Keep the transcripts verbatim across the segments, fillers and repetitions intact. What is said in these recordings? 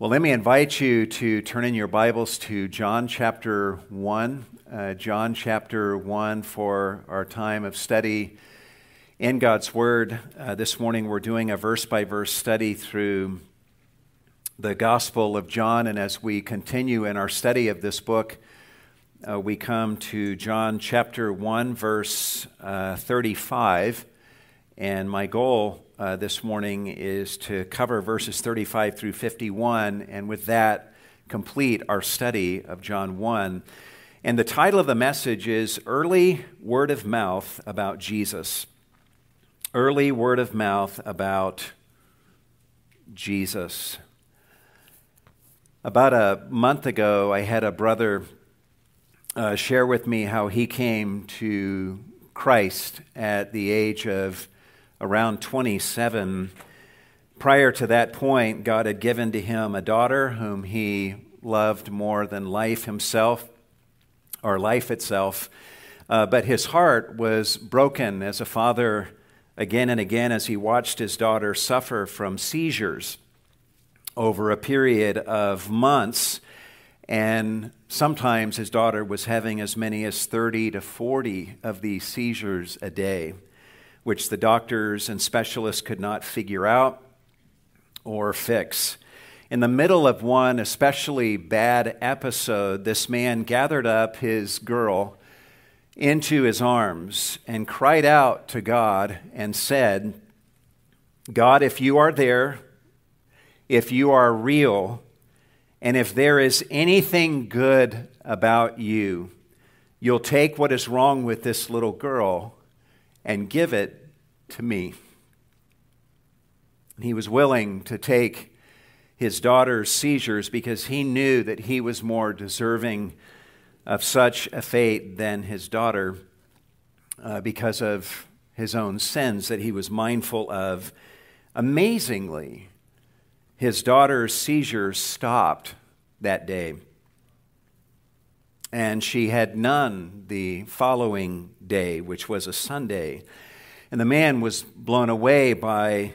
Well, let me invite you to turn in your Bibles to John chapter one. Uh, John chapter one for our time of study in God's Word. Uh, this morning we're doing a verse-by-verse study through the Gospel of John, and as we continue in our study of this book, uh, we come to John chapter one, verse uh, thirty-five, and my goal Uh, this morning is to cover verses thirty-five through fifty-one, and with that, complete our study of John one. And the title of the message is Early Word of Mouth About Jesus. Early Word of Mouth About Jesus. About a month ago, I had a brother uh, share with me how he came to Christ at the age of around twenty-seven. Prior to that point, God had given to him a daughter whom he loved more than life himself, or life itself. Uh, but his heart was broken as a father again and again as he watched his daughter suffer from seizures over a period of months. And sometimes his daughter was having as many as thirty to forty of these seizures a day, which the doctors and specialists could not figure out or fix. In the middle of one especially bad episode, this man gathered up his girl into his arms and cried out to God and said, "God, if you are there, if you are real, and if there is anything good about you, you'll take what is wrong with this little girl and give it to me." And he was willing to take his daughter's seizures because he knew that he was more deserving of such a fate than his daughter uh, because of his own sins that he was mindful of. Amazingly, his daughter's seizures stopped that day, and she had none the following day, which was a Sunday. And the man was blown away by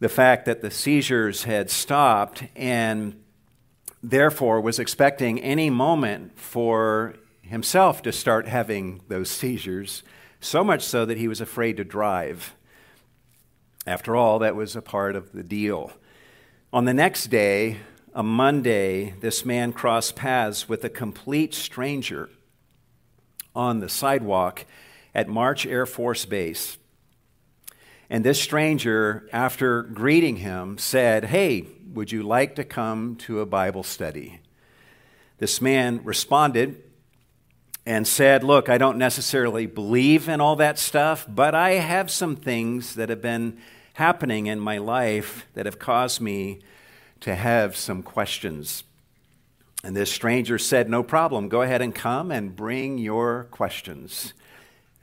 the fact that the seizures had stopped, and therefore was expecting any moment for himself to start having those seizures, so much so that he was afraid to drive. After all, that was a part of the deal. On the next day, a Monday, this man crossed paths with a complete stranger on the sidewalk at March Air Force Base. And this stranger, after greeting him, said, "Hey, would you like to come to a Bible study?" This man responded and said, "Look, I don't necessarily believe in all that stuff, but I have some things that have been happening in my life that have caused me to have some questions." And this stranger said, "No problem, go ahead and come and bring your questions."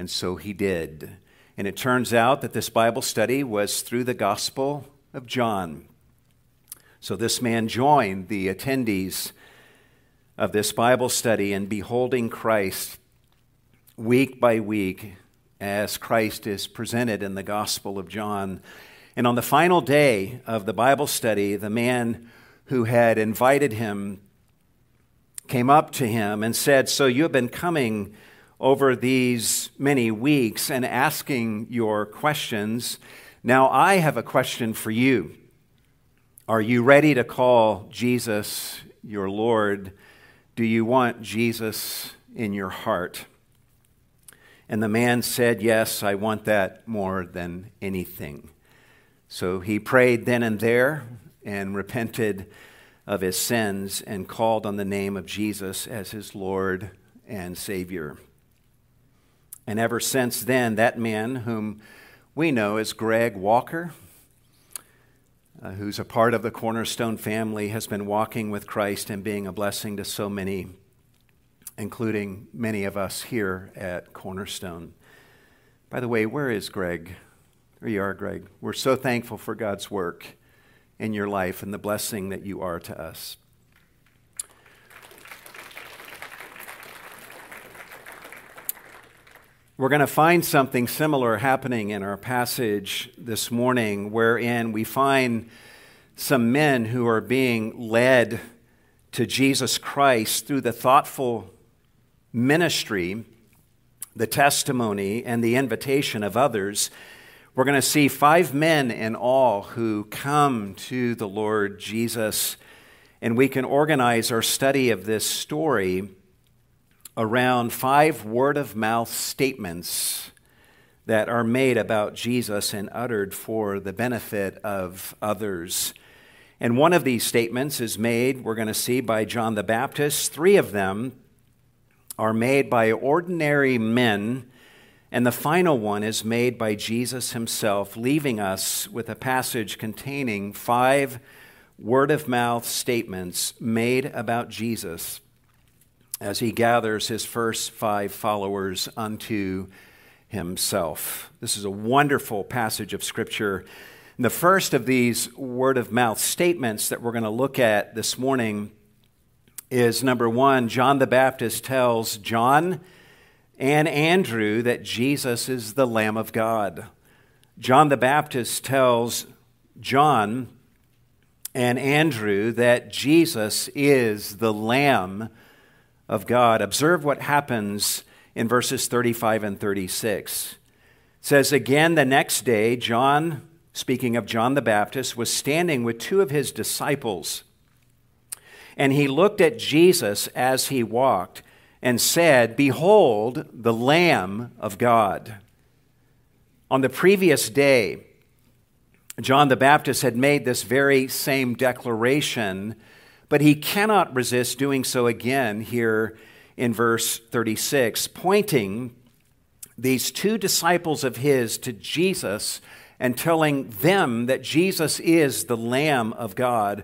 And so he did. And it turns out that this Bible study was through the Gospel of John. So this man joined the attendees of this Bible study in beholding Christ week by week as Christ is presented in the Gospel of John. And on the final day of the Bible study, the man who had invited him came up to him and said, "So you have been coming over these many weeks and asking your questions. Now I have a question for you. Are you ready to call Jesus your Lord? Do you want Jesus in your heart?" And the man said, "Yes, I want that more than anything." So he prayed then and there and repented of his sins and called on the name of Jesus as his Lord and Savior. And ever since then, that man, whom we know as Greg Walker, uh, who's a part of the Cornerstone family, has been walking with Christ and being a blessing to so many, including many of us here at Cornerstone. By the way, where is Greg? There you are, Greg. We're so thankful for God's work in your life and the blessing that you are to us. We're going to find something similar happening in our passage this morning, wherein we find some men who are being led to Jesus Christ through the thoughtful ministry, the testimony, and the invitation of others. We're going to see five men in all who come to the Lord Jesus, and we can organize our study of this story around five word-of-mouth statements that are made about Jesus and uttered for the benefit of others. And one of these statements is made, we're going to see, by John the Baptist. Three of them are made by ordinary men, and the final one is made by Jesus himself, leaving us with a passage containing five word-of-mouth statements made about Jesus as he gathers his first five followers unto himself. This is a wonderful passage of Scripture. And the first of these word-of-mouth statements that we're going to look at this morning is, number one, John the Baptist tells John and Andrew that Jesus is the Lamb of God. John the Baptist tells John and Andrew that Jesus is the Lamb of God. Observe what happens in verses thirty-five and thirty-six. It says, again, the next day, John, speaking of John the Baptist, was standing with two of his disciples, and he looked at Jesus as he walked and said, behold, the Lamb of God. On the previous day, John the Baptist had made this very same declaration, but he cannot resist doing so again here in verse thirty-six, pointing these two disciples of his to Jesus and telling them that Jesus is the Lamb of God,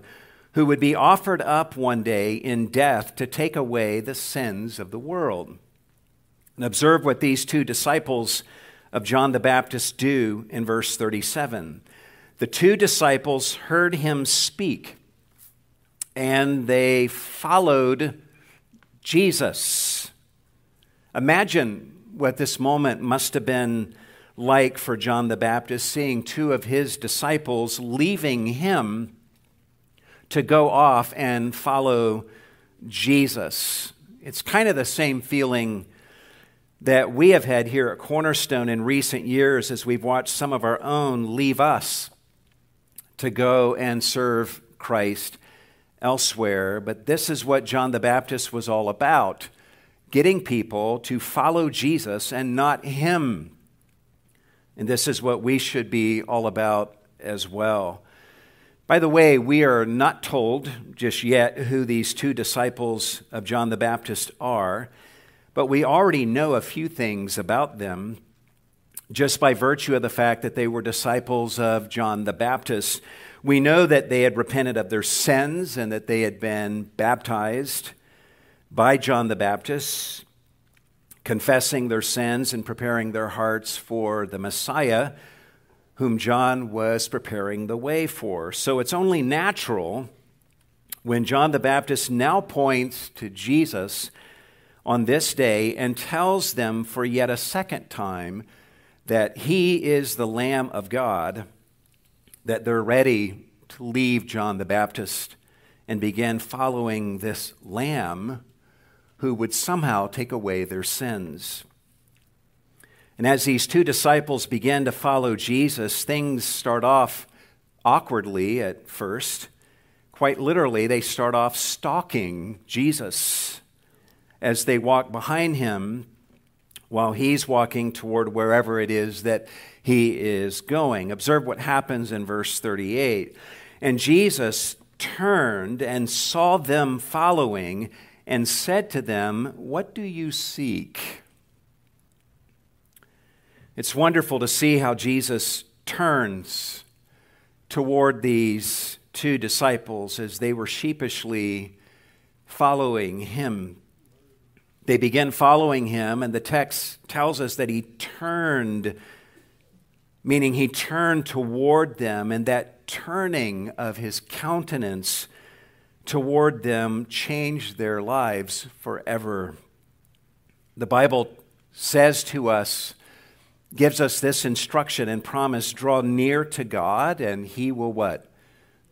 who would be offered up one day in death to take away the sins of the world. And observe what these two disciples of John the Baptist do in verse thirty-seven. The two disciples heard him speak, and they followed Jesus. Imagine what this moment must have been like for John the Baptist, seeing two of his disciples leaving him to go off and follow Jesus. It's kind of the same feeling that we have had here at Cornerstone in recent years as we've watched some of our own leave us to go and serve Christ elsewhere, but this is what John the Baptist was all about, getting people to follow Jesus and not him. And this is what we should be all about as well. By the way, we are not told just yet who these two disciples of John the Baptist are, but we already know a few things about them just by virtue of the fact that they were disciples of John the Baptist. We know that they had repented of their sins and that they had been baptized by John the Baptist, confessing their sins and preparing their hearts for the Messiah, whom John was preparing the way for. So it's only natural when John the Baptist now points to Jesus on this day and tells them for yet a second time that he is the Lamb of God, that they're ready to leave John the Baptist and begin following this Lamb who would somehow take away their sins. And as these two disciples begin to follow Jesus, things start off awkwardly at first. Quite literally, they start off stalking Jesus as they walk behind him while he's walking toward wherever it is that he is going. Observe what happens in verse thirty-eight. And Jesus turned and saw them following and said to them, what do you seek? It's wonderful to see how Jesus turns toward these two disciples as they were sheepishly following him. They begin following him, and the text tells us that he turned, meaning he turned toward them, and that turning of his countenance toward them changed their lives forever. The Bible says to us, gives us this instruction and promise, draw near to God, and he will what?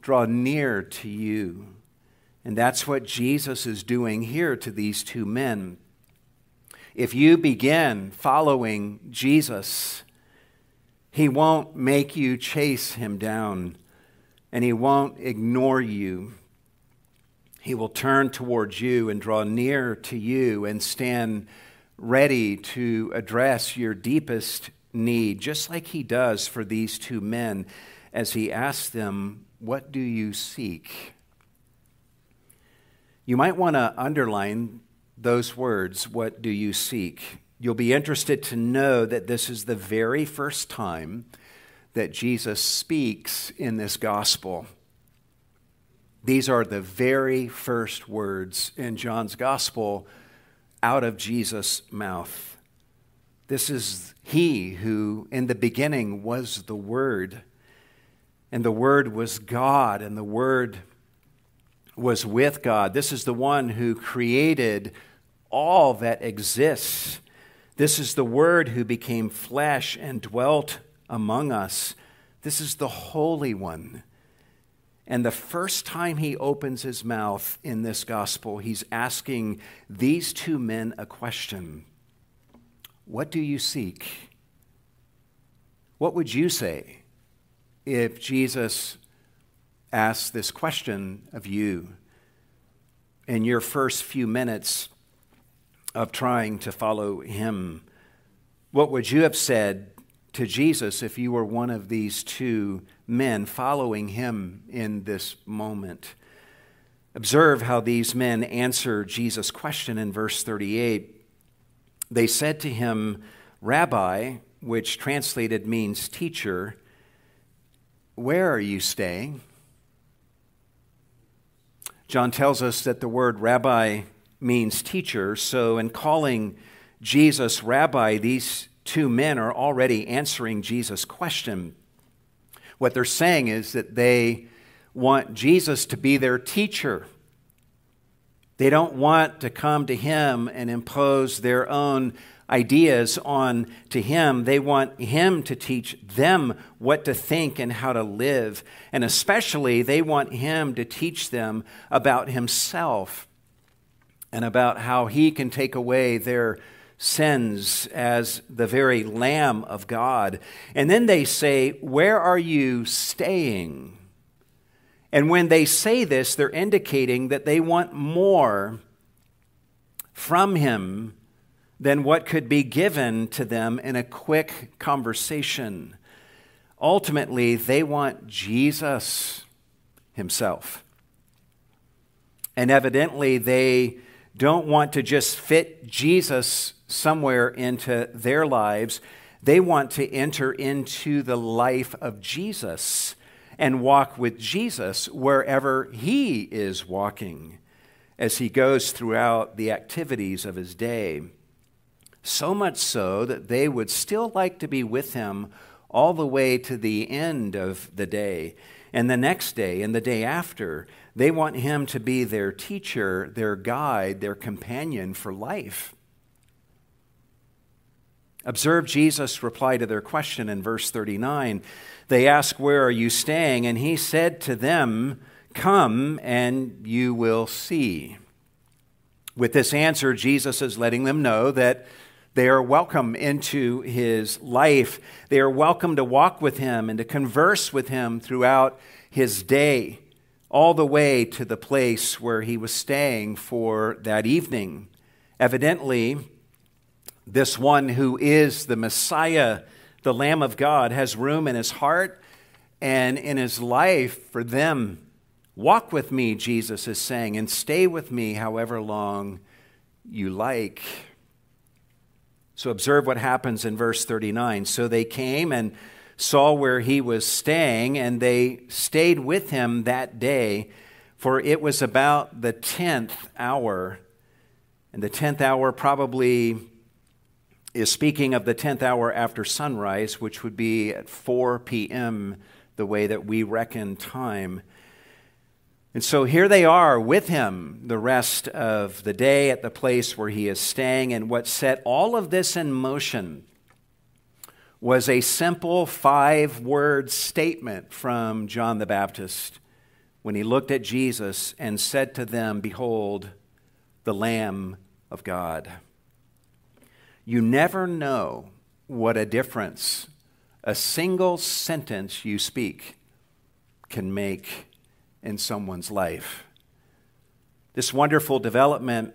draw near to you. And that's what Jesus is doing here to these two men. If you begin following Jesus, he won't make you chase him down, and he won't ignore you. He will turn towards you and draw near to you and stand ready to address your deepest need, just like he does for these two men as he asks them, "What do you seek?" You might want to underline those words, "What do you seek?" You'll be interested to know that this is the very first time that Jesus speaks in this gospel. These are the very first words in John's gospel out of Jesus' mouth. This is he who in the beginning was the Word, and the Word was God, and the Word was with God. This is the one who created all that exists. This is the Word who became flesh and dwelt among us. This is the Holy One. And the first time he opens his mouth in this gospel, he's asking these two men a question. What do you seek? What would you say if Jesus asked this question of you in your first few minutes of trying to follow him? What would you have said to Jesus if you were one of these two men following him in this moment? Observe how these men answer Jesus' question in verse thirty-eight. They said to him, "Rabbi," which translated means teacher, "where are you staying?" John tells us that the word rabbi means teacher, so in calling Jesus rabbi, these two men are already answering Jesus' question. What they're saying is that they want Jesus to be their teacher. They don't want to come to him and impose their own ideas on to him. They want him to teach them what to think and how to live. And especially, they want him to teach them about himself and about how he can take away their sins as the very Lamb of God. And then they say, "Where are you staying?" And when they say this, they're indicating that they want more from him than what could be given to them in a quick conversation. Ultimately, they want Jesus himself. And evidently, they don't want to just fit Jesus somewhere into their lives. They want to enter into the life of Jesus and walk with Jesus wherever he is walking as he goes throughout the activities of his day. So much so that they would still like to be with him all the way to the end of the day. And the next day and the day after, they want him to be their teacher, their guide, their companion for life. Observe Jesus' reply to their question in verse thirty-nine. They ask, "Where are you staying?" And he said to them, "Come and you will see." With this answer, Jesus is letting them know that they are welcome into his life. They are welcome to walk with him and to converse with him throughout his day, all the way to the place where he was staying for that evening. Evidently, this one who is the Messiah, the Lamb of God, has room in his heart and in his life for them. "Walk with me," Jesus is saying, "and stay with me however long you like." So observe what happens in verse thirty-nine. "So they came and saw where he was staying, and they stayed with him that day, for it was about the tenth hour." And the tenth hour probably is speaking of the tenth hour after sunrise, which would be at four p.m., the way that we reckon time. And so here they are with him the rest of the day at the place where he is staying. And what set all of this in motion was a simple five-word statement from John the Baptist. when he looked at Jesus and said to them, "Behold, the Lamb of God." You never know what a difference a single sentence you speak can make in someone's life. This wonderful development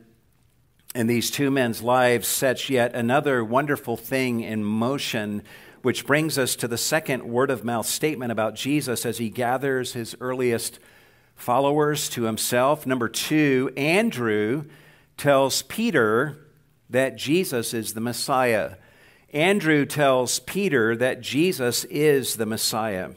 in these two men's lives sets yet another wonderful thing in motion, which brings us to the second word-of-mouth statement about Jesus as he gathers his earliest followers to himself. Number two, Andrew tells Peter that Jesus is the Messiah. Andrew tells Peter that Jesus is the Messiah.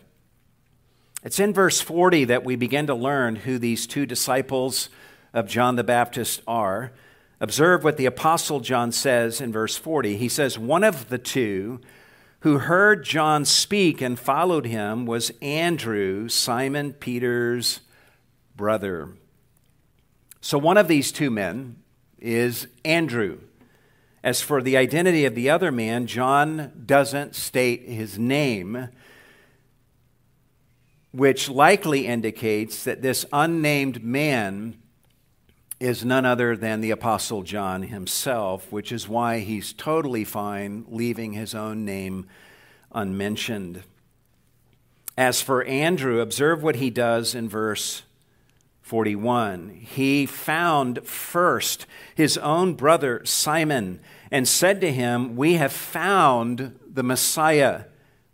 It's in verse forty that we begin to learn who these two disciples of John the Baptist are. Observe what the Apostle John says in verse forty. He says, "One of the two who heard John speak and followed him was Andrew, Simon Peter's brother." So one of these two men is Andrew. As for the identity of the other man, John doesn't state his name, which likely indicates that this unnamed man is none other than the Apostle John himself, which is why he's totally fine leaving his own name unmentioned. As for Andrew, observe what he does in verse forty-one. He found first his own brother Simon and said to him, "We have found the Messiah,"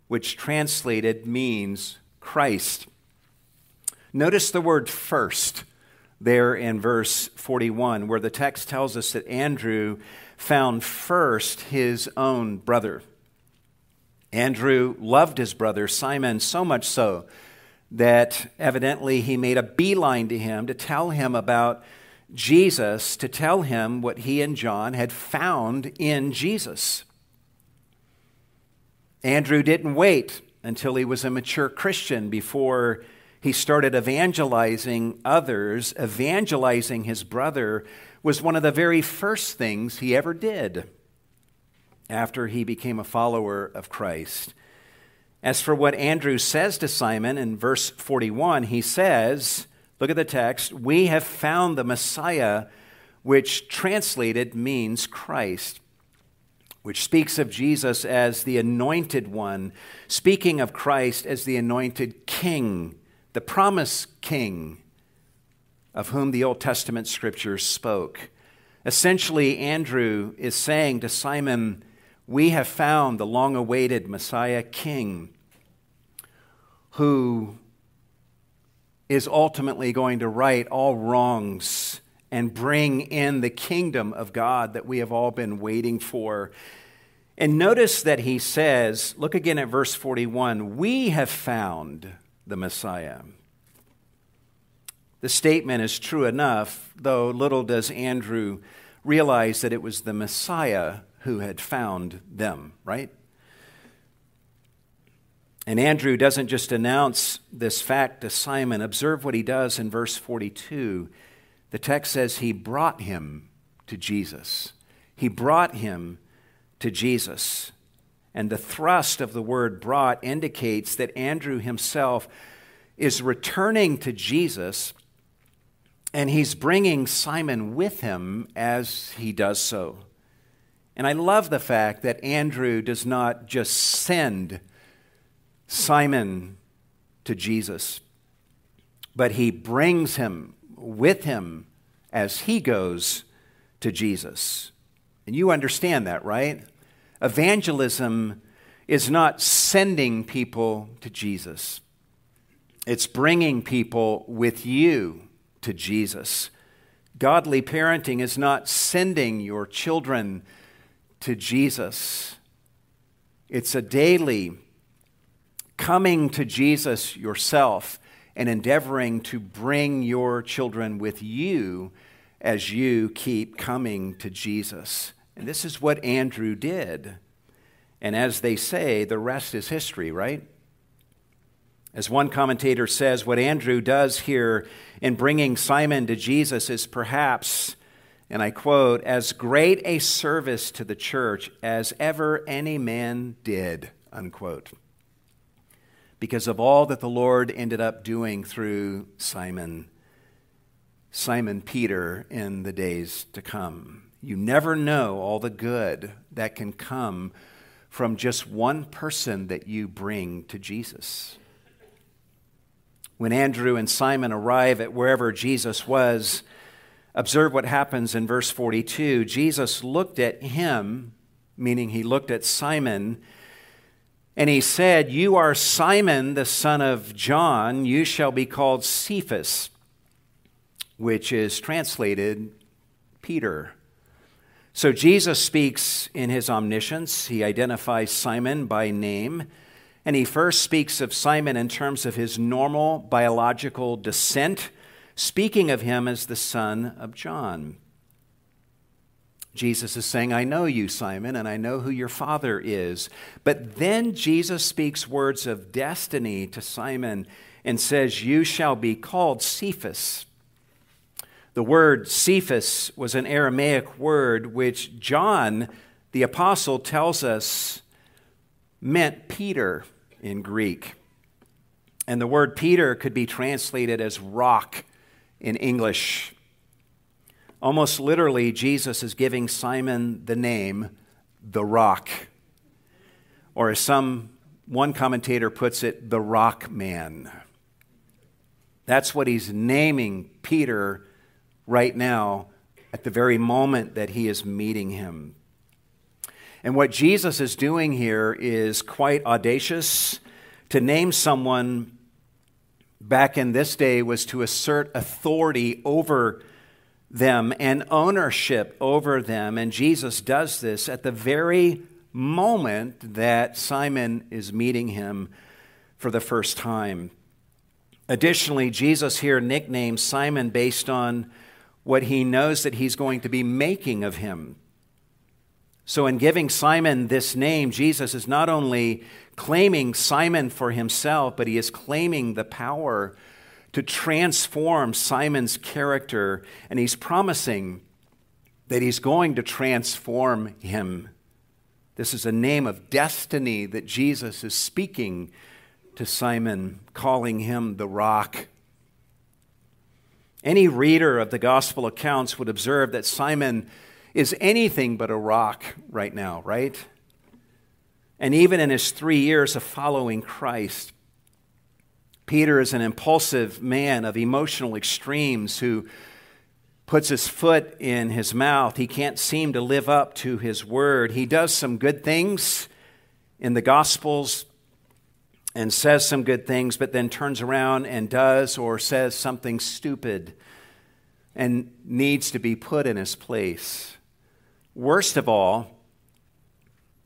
which translated means Christ. Notice the word "first" there in verse forty-one, where the text tells us that Andrew found first his own brother. Andrew loved his brother Simon so much so that evidently he made a beeline to him to tell him about Jesus, to tell him what he and John had found in Jesus. Andrew didn't wait until he was a mature Christian before he started evangelizing others. Evangelizing his brother was one of the very first things he ever did after he became a follower of Christ. As for what Andrew says to Simon in verse forty-one, he says, look at the text, "We have found the Messiah," which translated means Christ, which speaks of Jesus as the anointed one, speaking of Christ as the anointed king, the promised king of whom the Old Testament scriptures spoke. Essentially, Andrew is saying to Simon, "We have found the long-awaited Messiah king who is ultimately going to right all wrongs and bring in the kingdom of God that we have all been waiting for." And notice that he says, look again at verse forty-one, "We have found the Messiah." The statement is true enough, though little does Andrew realize that it was the Messiah who had found them, right? And Andrew doesn't just announce this fact to Simon. Observe what he does in verse forty-two. The text says he brought him to Jesus. He brought him to Jesus. And the thrust of the word "brought" indicates that Andrew himself is returning to Jesus, and he's bringing Simon with him as he does so. And I love the fact that Andrew does not just send Simon to Jesus, but he brings him with him as he goes to Jesus. And you understand that, right? Evangelism is not sending people to Jesus. It's bringing people with you to Jesus. Godly parenting is not sending your children to Jesus. It's a daily coming to Jesus yourself and endeavoring to bring your children with you as you keep coming to Jesus. And this is what Andrew did. And as they say, the rest is history, right? As one commentator says, what Andrew does here in bringing Simon to Jesus is perhaps, and I quote, "as great a service to the church as ever any man did," unquote. because of all that the Lord ended up doing through Simon, Simon Peter in the days to come. You never know all the good that can come from just one person that you bring to Jesus. When Andrew and Simon arrive at wherever Jesus was, observe what happens in verse forty-two. Jesus looked at him, meaning he looked at Simon, and he said, "You are Simon, the son of John. You shall be called Cephas," which is translated Peter. So Jesus speaks in his omniscience. He identifies Simon by name, and he first speaks of Simon in terms of his normal biological descent, speaking of him as the son of John. Jesus is saying, "I know you, Simon, and I know who your father is." But then Jesus speaks words of destiny to Simon and says, "You shall be called Cephas." The word Cephas was an Aramaic word which John, the apostle, tells us meant Peter in Greek. And the word Peter could be translated as rock in English. Almost literally, Jesus is giving Simon the name, the Rock. Or as some one commentator puts it, the Rock Man. That's what he's naming Peter right now at the very moment that he is meeting him. And what Jesus is doing here is quite audacious. To name someone back in this day was to assert authority over them and ownership over them. And Jesus does this at the very moment that Simon is meeting him for the first time. Additionally, Jesus here nicknames Simon based on what he knows that he's going to be making of him. So in giving Simon this name, Jesus is not only claiming Simon for himself, but he is claiming the power to transform Simon's character, and he's promising that he's going to transform him. This is a name of destiny that Jesus is speaking to Simon, calling him the Rock. Any reader of the gospel accounts would observe that Simon is anything but a rock right now, right? And even in his three years of following Christ, Peter is an impulsive man of emotional extremes who puts his foot in his mouth. He can't seem to live up to his word. He does some good things in the Gospels and says some good things, but then turns around and does or says something stupid and needs to be put in his place. Worst of all,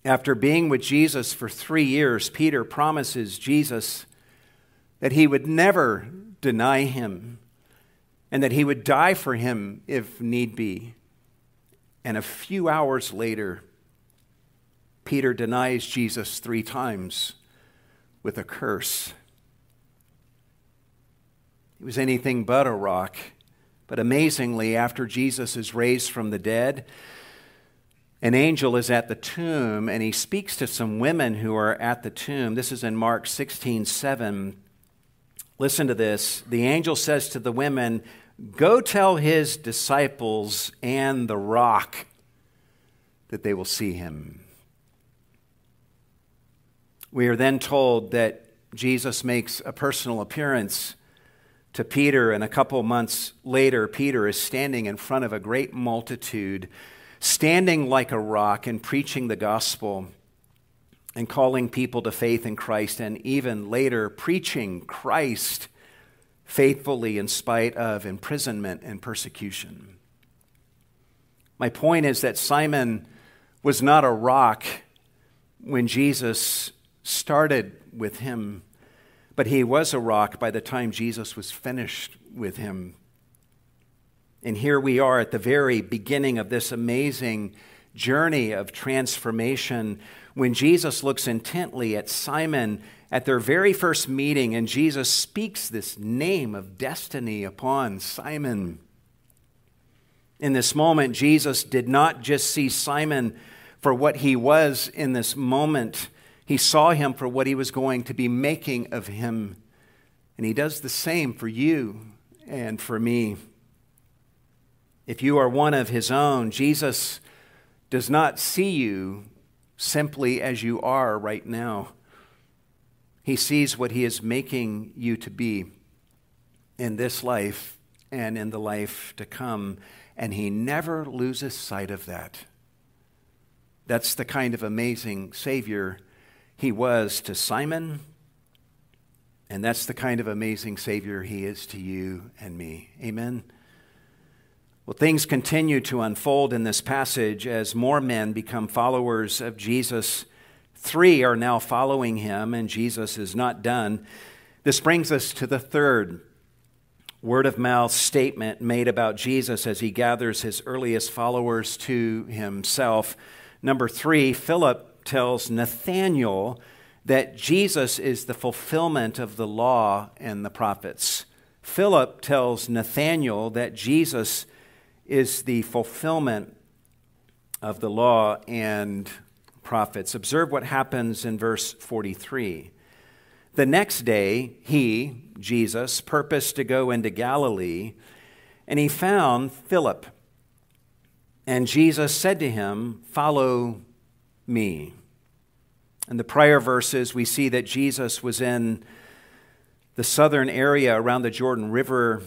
after being with Jesus for three years, Peter promises Jesus that he would never deny him, and that he would die for him if need be. And a few hours later, Peter denies Jesus three times with a curse. He was anything but a rock, but amazingly, after Jesus is raised from the dead, an angel is at the tomb, and he speaks to some women who are at the tomb. This is in Mark sixteen seven. Listen to this. The angel says to the women, "Go tell his disciples and the rock that they will see him." We are then told that Jesus makes a personal appearance to Peter, and a couple months later, Peter is standing in front of a great multitude, standing like a rock and preaching the gospel and calling people to faith in Christ, and even later preaching Christ faithfully in spite of imprisonment and persecution. My point is that Simon was not a rock when Jesus started with him, but he was a rock by the time Jesus was finished with him. And here we are at the very beginning of this amazing journey of transformation, when Jesus looks intently at Simon at their very first meeting, and Jesus speaks this name of destiny upon Simon. In this moment, Jesus did not just see Simon for what he was in this moment. He saw him for what he was going to be making of him. And he does the same for you and for me. If you are one of his own, Jesus does not see you simply as you are right now. He sees what he is making you to be in this life and in the life to come, and he never loses sight of that. That's the kind of amazing Savior he was to Simon, and that's the kind of amazing Savior he is to you and me. Amen? Well, things continue to unfold in this passage as more men become followers of Jesus. Three are now following him, and Jesus is not done. This brings us to the third word-of-mouth statement made about Jesus as he gathers his earliest followers to himself. Number three, Philip tells Nathanael that Jesus is the fulfillment of the law and the prophets. Philip tells Nathanael that Jesus is the fulfillment of the law and prophets. Observe what happens in verse forty-three. The next day, he, Jesus, purposed to go into Galilee, and he found Philip. And Jesus said to him, "Follow me." In the prior verses, we see that Jesus was in the southern area around the Jordan River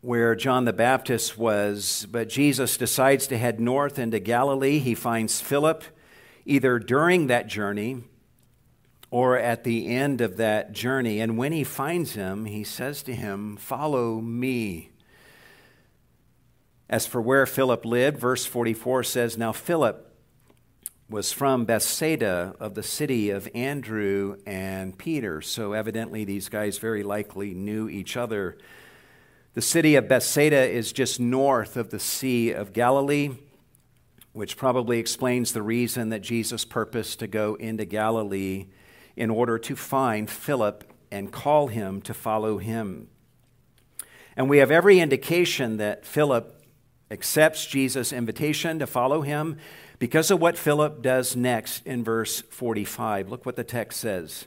where John the Baptist was, but Jesus decides to head north into Galilee. He finds Philip either during that journey or at the end of that journey. And when he finds him, he says to him, "Follow me." As for where Philip lived, verse forty-four says, "Now Philip was from Bethsaida of the city of Andrew and Peter." So evidently these guys very likely knew each other. The city of Bethsaida is just north of the Sea of Galilee, which probably explains the reason that Jesus purposed to go into Galilee in order to find Philip and call him to follow him. And we have every indication that Philip accepts Jesus' invitation to follow him because of what Philip does next in verse forty-five. Look what the text says.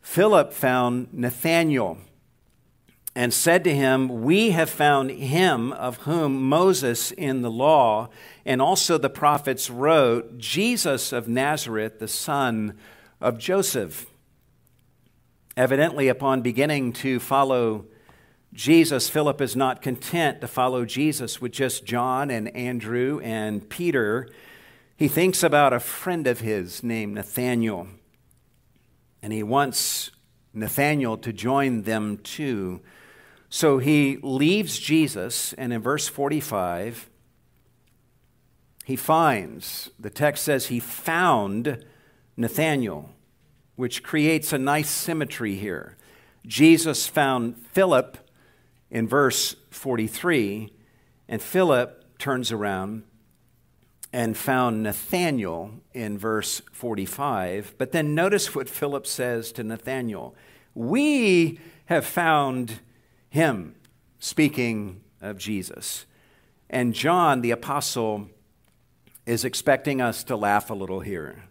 Philip found Nathanael and said to him, "We have found him of whom Moses in the law and also the prophets wrote, Jesus of Nazareth, the son of Joseph." Evidently, upon beginning to follow Jesus, Philip is not content to follow Jesus with just John and Andrew and Peter. He thinks about a friend of his named Nathanael, and he wants Nathanael to join them too. So he leaves Jesus, and in verse forty-five, he finds, the text says he found Nathanael, which creates a nice symmetry here. Jesus found Philip in verse forty-three, and Philip turns around and found Nathanael in verse forty-five. But then notice what Philip says to Nathanael. "We have found him," speaking of Jesus. And John, the apostle, is expecting us to laugh a little here.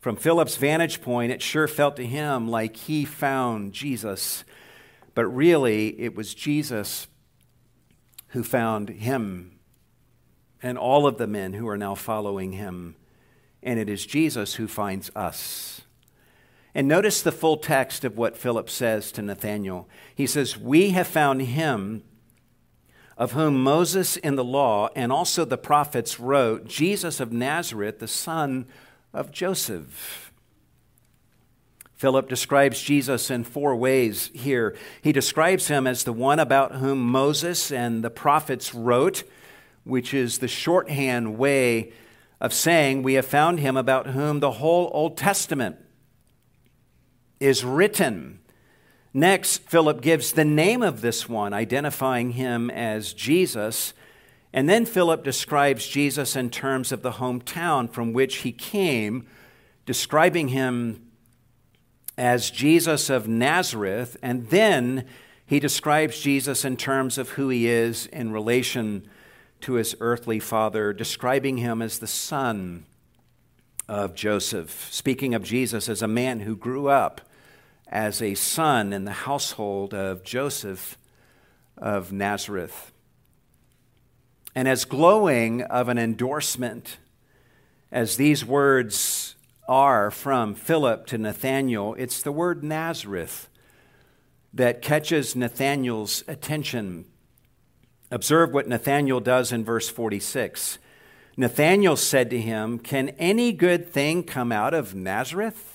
From Philip's vantage point, it sure felt to him like he found Jesus, but really it was Jesus who found him and all of the men who are now following him, and it is Jesus who finds us. And notice the full text of what Philip says to Nathanael. He says, "We have found him of whom Moses in the law and also the prophets wrote, Jesus of Nazareth, the son of Joseph." Philip describes Jesus in four ways here. He describes him as the one about whom Moses and the prophets wrote, which is the shorthand way of saying we have found him about whom the whole Old Testament is written. Next, Philip gives the name of this one, identifying him as Jesus. And then Philip describes Jesus in terms of the hometown from which he came, describing him as Jesus of Nazareth. And then he describes Jesus in terms of who he is in relation to his earthly father, describing him as the son of Joseph, speaking of Jesus as a man who grew up as a son in the household of Joseph of Nazareth, and as glowing of an endorsement as these words are from Philip to Nathanael, it's the word Nazareth that catches Nathanael's attention. Observe what Nathanael does in verse forty-six. Nathanael said to him, "Can any good thing come out of Nazareth?"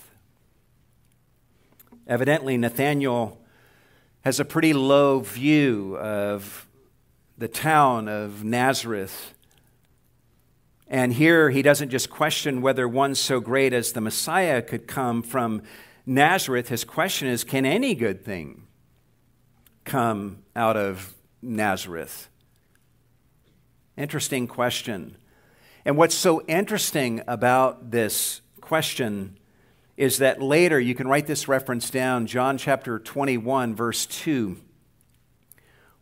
Evidently, Nathanael has a pretty low view of the town of Nazareth. And here he doesn't just question whether one so great as the Messiah could come from Nazareth. His question is, can any good thing come out of Nazareth? Interesting question. And what's so interesting about this question is that later, you can write this reference down, John chapter twenty-one, verse two.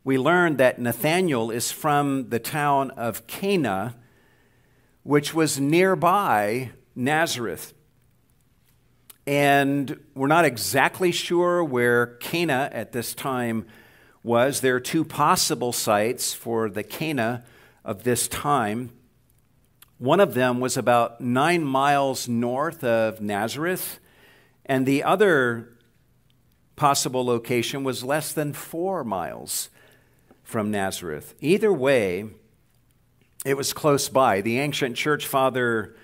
We learn that Nathanael is from the town of Cana, which was nearby Nazareth. And we're not exactly sure where Cana at this time was. There are two possible sites for the Cana of this time. One of them was about nine miles north of Nazareth, and the other possible location was less than four miles from Nazareth. Either way, it was close by. The ancient church father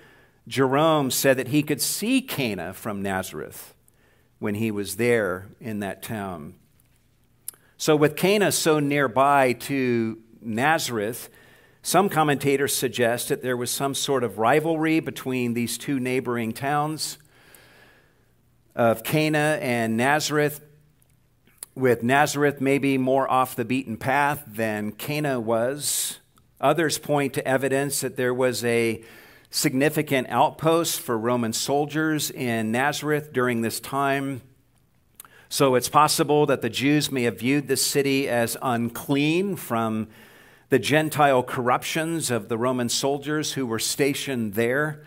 Jerome said that he could see Cana from Nazareth when he was there in that town. So with Cana so nearby to Nazareth, some commentators suggest that there was some sort of rivalry between these two neighboring towns of Cana and Nazareth, with Nazareth maybe more off the beaten path than Cana was. Others point to evidence that there was a significant outpost for Roman soldiers in Nazareth during this time. So it's possible that the Jews may have viewed this city as unclean from the Gentile corruptions of the Roman soldiers who were stationed there.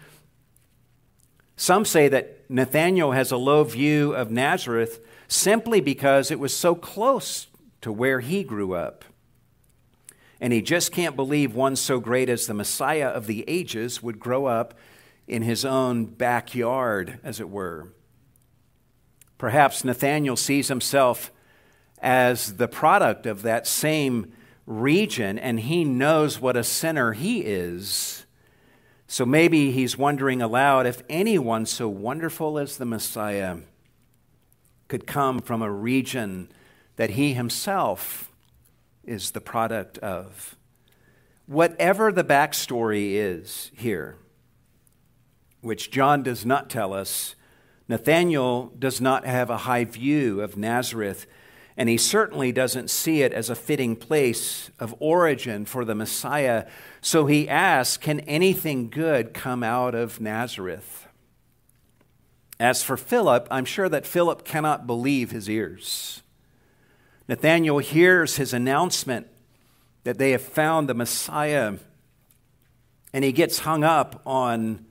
Some say that Nathanael has a low view of Nazareth simply because it was so close to where he grew up. And he just can't believe one so great as the Messiah of the ages would grow up in his own backyard, as it were. Perhaps Nathanael sees himself as the product of that same region, and he knows what a sinner he is. So maybe he's wondering aloud if anyone so wonderful as the Messiah could come from a region that he himself is the product of. Whatever the backstory is here, which John does not tell us, Nathanael does not have a high view of Nazareth. And he certainly doesn't see it as a fitting place of origin for the Messiah. So he asks, can anything good come out of Nazareth? As for Philip, I'm sure that Philip cannot believe his ears. Nathanael hears his announcement that they have found the Messiah, and he gets hung up on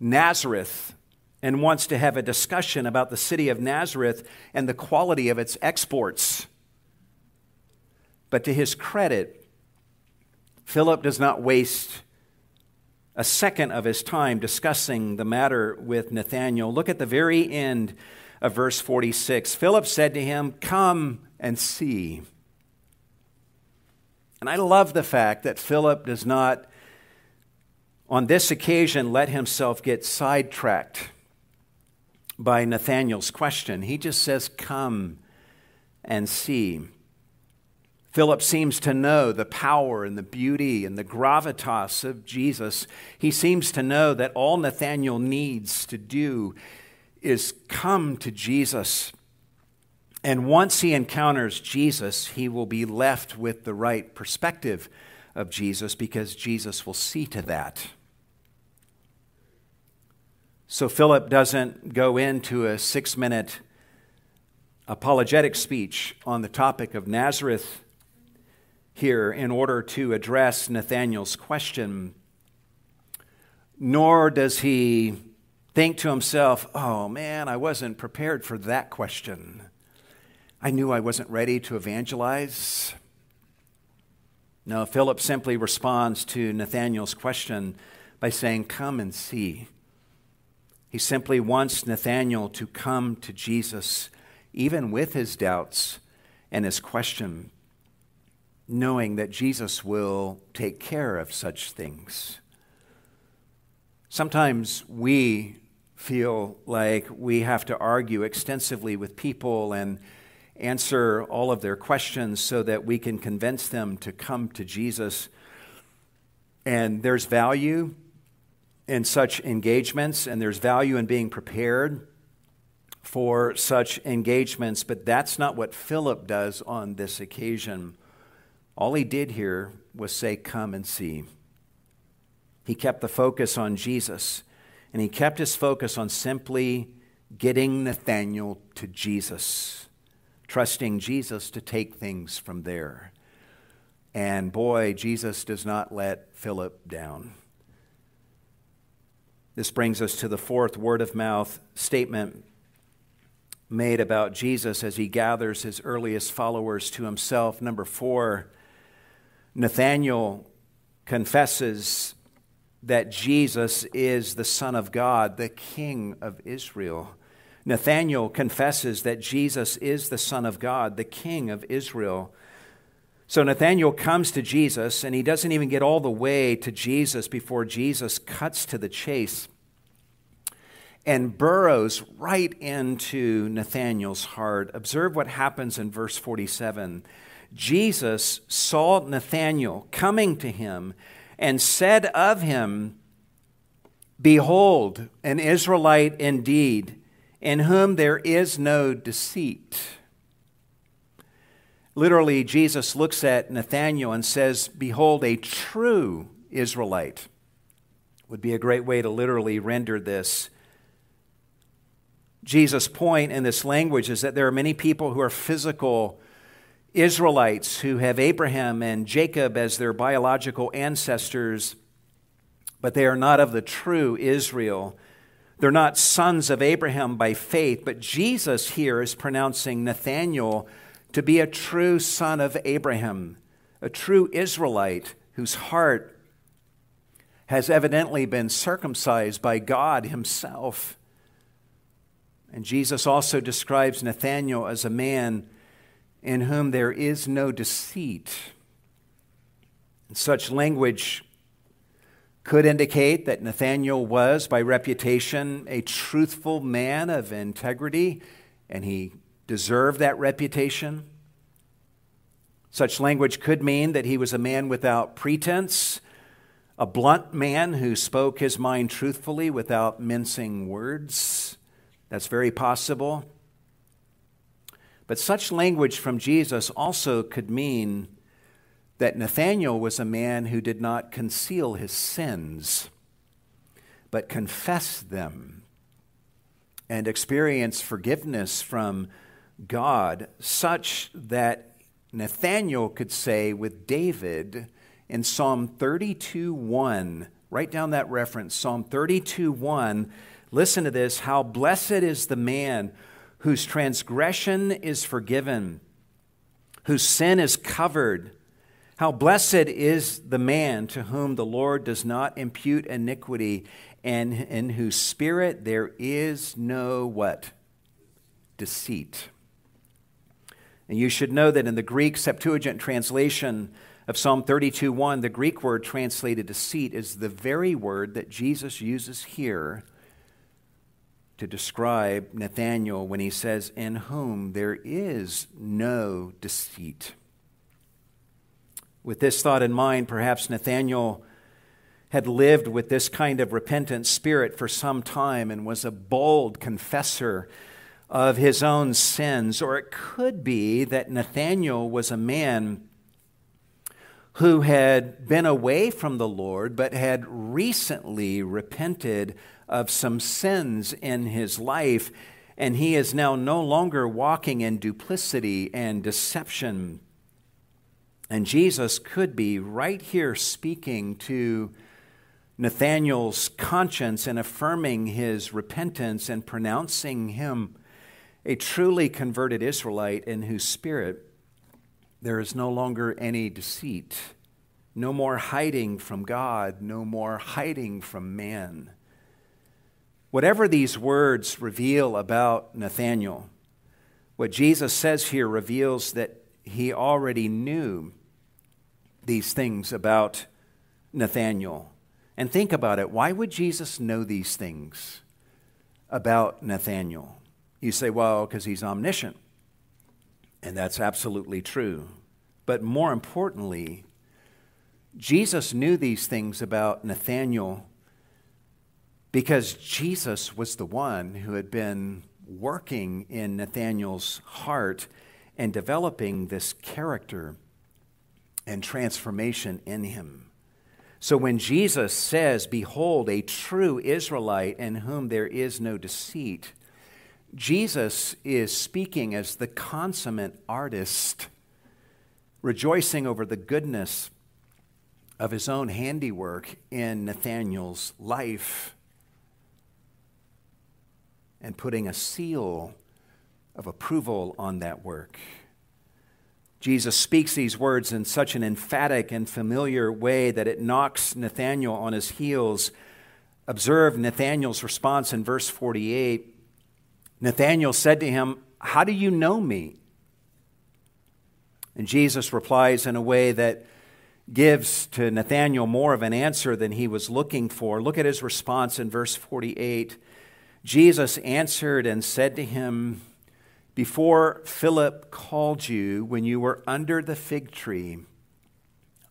Nazareth and wants to have a discussion about the city of Nazareth and the quality of its exports. But to his credit, Philip does not waste a second of his time discussing the matter with Nathanael. Look at the very end of verse forty-six. Philip said to him, "Come and see." And I love the fact that Philip does not, on this occasion, let himself get sidetracked by Nathanael's question. He just says, "Come and see." Philip seems to know the power and the beauty and the gravitas of Jesus. He seems to know that all Nathanael needs to do is come to Jesus. And once he encounters Jesus, he will be left with the right perspective of Jesus, because Jesus will see to that. So Philip doesn't go into a six-minute apologetic speech on the topic of Nazareth here in order to address Nathanael's question. nor does he think to himself, oh man, I wasn't prepared for that question. I knew I wasn't ready to evangelize. No, Philip simply responds to Nathanael's question by saying, come and see. He simply wants Nathanael to come to Jesus, even with his doubts and his question, knowing that Jesus will take care of such things. Sometimes we feel like we have to argue extensively with people and answer all of their questions so that we can convince them to come to Jesus. And there's value in such engagements, and there's value in being prepared for such engagements, but that's not what Philip does on this occasion. All he did here was say, come and see. He kept the focus on Jesus, and he kept his focus on simply getting Nathanael to Jesus, trusting Jesus to take things from there. And boy, Jesus does not let Philip down. This brings us to the fourth word-of-mouth statement made about Jesus as he gathers his earliest followers to himself. Number four, Nathanael confesses that Jesus is the Son of God, the King of Israel. Nathanael confesses that Jesus is the Son of God, the King of Israel. So Nathanael comes to Jesus, and he doesn't even get all the way to Jesus before Jesus cuts to the chase and burrows right into Nathanael's heart. Observe what happens in verse forty-seven. Jesus saw Nathanael coming to him and said of him, behold, an Israelite indeed, in whom there is no deceit. Literally, Jesus looks at Nathanael and says, behold, a true Israelite. Would be a great way to literally render this. Jesus' point in this language is that there are many people who are physical Israelites who have Abraham and Jacob as their biological ancestors, but they are not of the true Israel. They're not sons of Abraham by faith, but Jesus here is pronouncing Nathanael to be a true son of Abraham, a true Israelite whose heart has evidently been circumcised by God himself. And Jesus also describes Nathanael as a man in whom there is no deceit. And such language could indicate that Nathanael was, by reputation, a truthful man of integrity, and he deserved that reputation. Such language could mean that he was a man without pretense, a blunt man who spoke his mind truthfully without mincing words. That's very possible. But such language from Jesus also could mean that Nathanael was a man who did not conceal his sins, but confessed them and experienced forgiveness from God, such that Nathanael could say with David in Psalm thirty-two one, write down that reference, Psalm thirty-two one, listen to this, how blessed is the man whose transgression is forgiven, whose sin is covered. How blessed is the man to whom the Lord does not impute iniquity, and in whose spirit there is no what? Deceit. And you should know that in the Greek Septuagint translation of Psalm thirty-two one, the Greek word translated deceit is the very word that Jesus uses here to describe Nathanael when he says, in whom there is no deceit. With this thought in mind, perhaps Nathanael had lived with this kind of repentant spirit for some time and was a bold confessor of his own sins. Or it could be that Nathanael was a man who had been away from the Lord but had recently repented of some sins in his life, and he is now no longer walking in duplicity and deception. And Jesus could be right here speaking to Nathanael's conscience and affirming his repentance and pronouncing him a truly converted Israelite in whose spirit there is no longer any deceit, no more hiding from God, no more hiding from man. Whatever these words reveal about Nathanael, what Jesus says here reveals that he already knew these things about Nathanael. And think about it. Why would Jesus know these things about Nathanael? You say, well, because he's omniscient. And that's absolutely true. But more importantly, Jesus knew these things about Nathanael because Jesus was the one who had been working in Nathanael's heart and developing this character and transformation in him. So when Jesus says, behold, a true Israelite in whom there is no deceit, Jesus is speaking as the consummate artist, rejoicing over the goodness of his own handiwork in Nathanael's life and putting a seal of approval on that work. Jesus speaks these words in such an emphatic and familiar way that it knocks Nathanael on his heels. Observe Nathanael's response in verse forty-eight. Nathanael said to him, "How do you know me?" And Jesus replies in a way that gives to Nathanael more of an answer than he was looking for. Look at his response in verse forty-eight. Jesus answered and said to him, "Before Philip called you, when you were under the fig tree,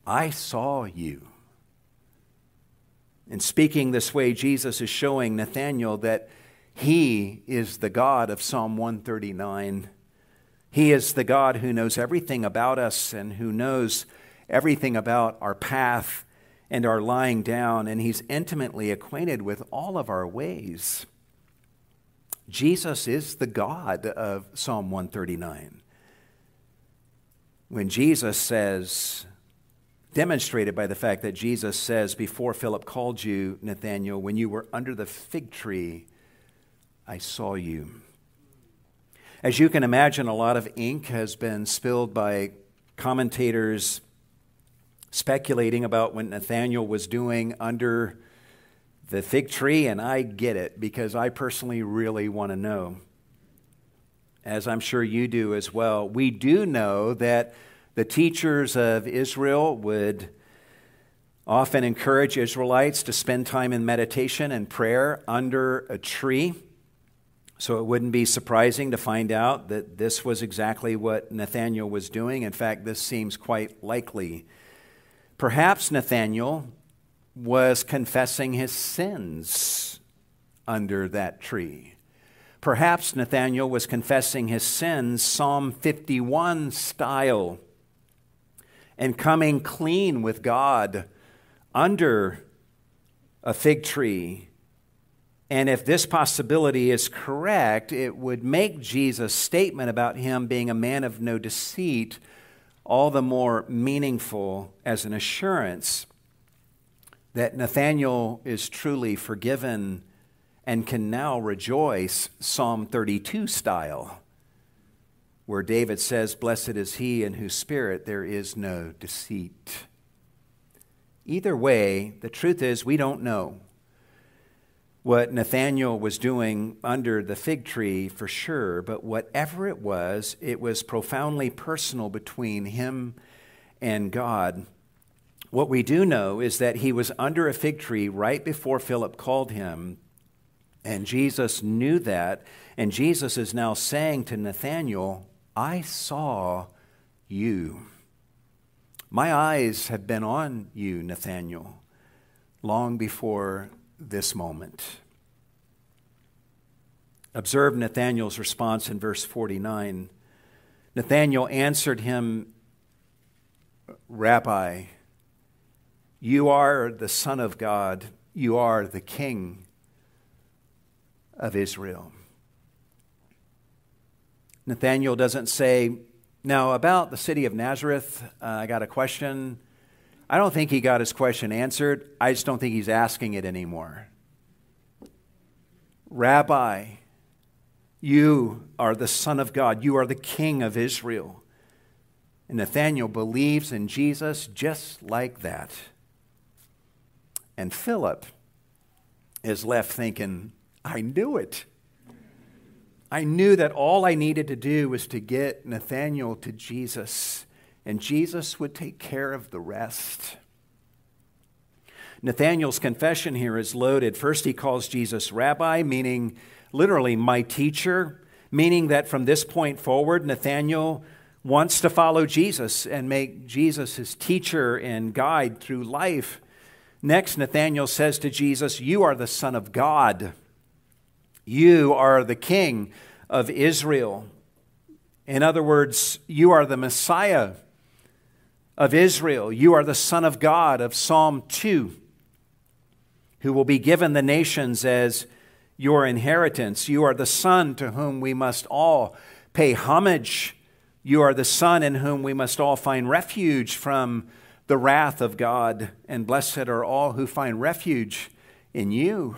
I saw you." In speaking this way, Jesus is showing Nathanael that he is the God of Psalm one thirty-nine. He is the God who knows everything about us and who knows everything about our path and our lying down, and he's intimately acquainted with all of our ways. Jesus is the God of Psalm one thirty-nine. When Jesus says, demonstrated by the fact that Jesus says, "Before Philip called you, Nathanael, when you were under the fig tree, I saw you." As you can imagine, a lot of ink has been spilled by commentators speculating about what Nathanael was doing under the fig tree, and I get it because I personally really want to know, as I'm sure you do as well. We do know that the teachers of Israel would often encourage Israelites to spend time in meditation and prayer under a tree. So it wouldn't be surprising to find out that this was exactly what Nathanael was doing. In fact, this seems quite likely. Perhaps Nathanael was confessing his sins under that tree. Perhaps Nathanael was confessing his sins Psalm fifty-one style and coming clean with God under a fig tree. And if this possibility is correct, it would make Jesus' statement about him being a man of no deceit all the more meaningful as an assurance that Nathanael is truly forgiven and can now rejoice Psalm thirty-two style, where David says, "Blessed is he in whose spirit there is no deceit." Either way, the truth is we don't know what Nathanael was doing under the fig tree for sure, but whatever it was, it was profoundly personal between him and God. What we do know is that he was under a fig tree right before Philip called him, and Jesus knew that, and Jesus is now saying to Nathanael, "I saw you. My eyes have been on you, Nathanael, long before this moment." Observe Nathanael's response in verse forty-nine. Nathanael answered him, "Rabbi, you are the Son of God. You are the King of Israel." Nathanael doesn't say, "Now, about the city of Nazareth, uh, I got a question. I don't think he got his question answered. I just don't think he's asking it anymore. Rabbi, you are the Son of God. You are the King of Israel. And Nathanael believes in Jesus just like that. And Philip is left thinking, I knew it. I knew that all I needed to do was to get Nathanael to Jesus, and Jesus would take care of the rest. Nathanael's confession here is loaded. First, he calls Jesus Rabbi, meaning literally my teacher, meaning that from this point forward, Nathanael wants to follow Jesus and make Jesus his teacher and guide through life. Next, Nathanael says to Jesus, you are the Son of God. You are the King of Israel. In other words, you are the Messiah of Israel. You are the Son of God of Psalm two, who will be given the nations as your inheritance. You are the Son to whom we must all pay homage. You are the Son in whom we must all find refuge from the wrath of God. And blessed are all who find refuge in you.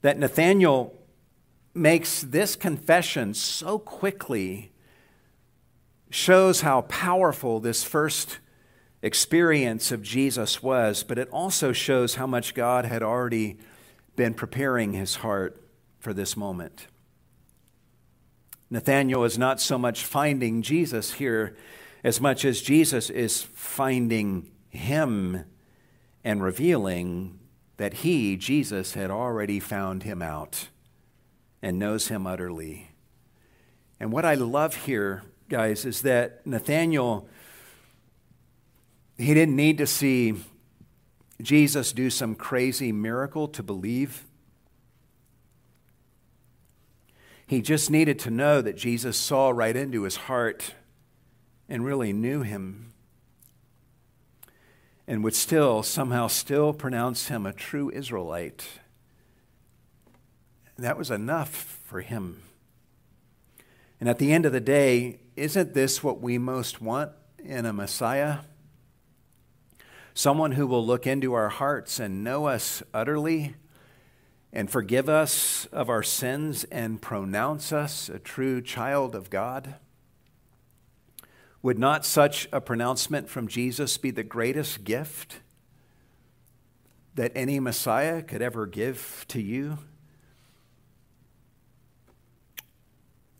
That Nathanael makes this confession so quickly shows how powerful this first experience of Jesus was, but it also shows how much God had already been preparing his heart for this moment. Nathanael is not so much finding Jesus here as much as Jesus is finding him and revealing that he, Jesus, had already found him out and knows him utterly. And what I love here, guys, is that Nathanael, he didn't need to see Jesus do some crazy miracle to believe. He just needed to know that Jesus saw right into his heart and really knew him, and would still, somehow still pronounce him a true Israelite. And that was enough for him. And at the end of the day, isn't this what we most want in a Messiah? Someone who will look into our hearts and know us utterly and forgive us of our sins and pronounce us a true child of God. Would not such a pronouncement from Jesus be the greatest gift that any Messiah could ever give to you?